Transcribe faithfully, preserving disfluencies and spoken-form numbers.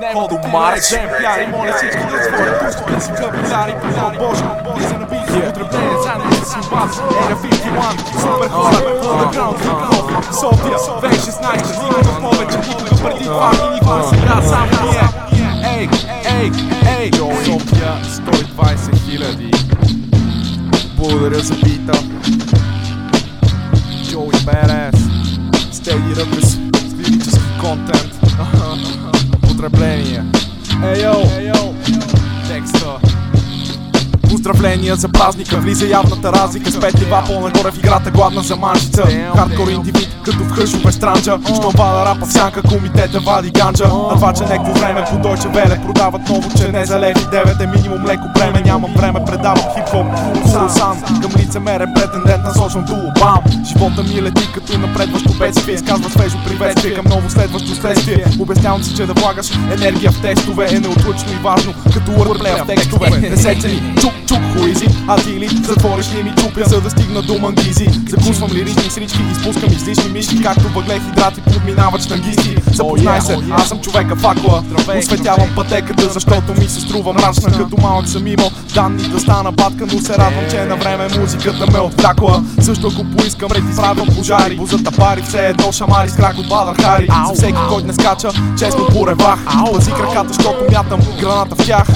Немо до марш, пяри, моля всички да отворят пускаме си капитари, позор Боже, Боже на битви, утръпнение, занеже си бас, Ера петдесет и едно, супер хора, underground, хип-хоп, София, две хиляди и шестнадесета, имаме повече, никога преди това и никога не сега, само ние. Ей, ей, ей, София, сто и двадесет хиляди. Благодаря за бита. Joey Badass, стейли ръпес, с лирически контент. Поздравления. Ей, йо, текста. Поздравления за празника, влиза явната разлика. С пет лива по-нагоре в играта гладна за маншица. Хардкор индивид, като в хъшове странджа. Що вада рапа сянка, комитета вади ганджа. А това, че некво време по Дойче Веле продават ново, че не за леви девет е минимум леко бреме. Нямам време, предавам хип-хоп. Сам към лицемерен претендент насочвам дуло, бам. Живота ми лети като напредващо бедствие. Изказва свежо приветствие към ново следващо следствие. Обяснявам си, че да влагаш енергия в текстове е неотлъчно и важно, като wordplay в текстове. Не сече ли чук, чук, хуизи, а ти ли затвориш ли ми чупя, за да стигна до мангизи. Закусвам лирични срички, изпускам излишни мишки, както въгле хидрати подминават штангисти. Запознай се, аз съм човека факла, осветявам пътеката, защото ми се струва мрачна. Като малък съм имал данни да стана батка, но се радвам, че на време музиката ме отвлякла. Също ако поискам ред, изправям пожари, бузата пари, все едно шамари с крак от Бадар Хари. За всеки, който не скача, честно поревах, пази краката, защото мятам граната в тях.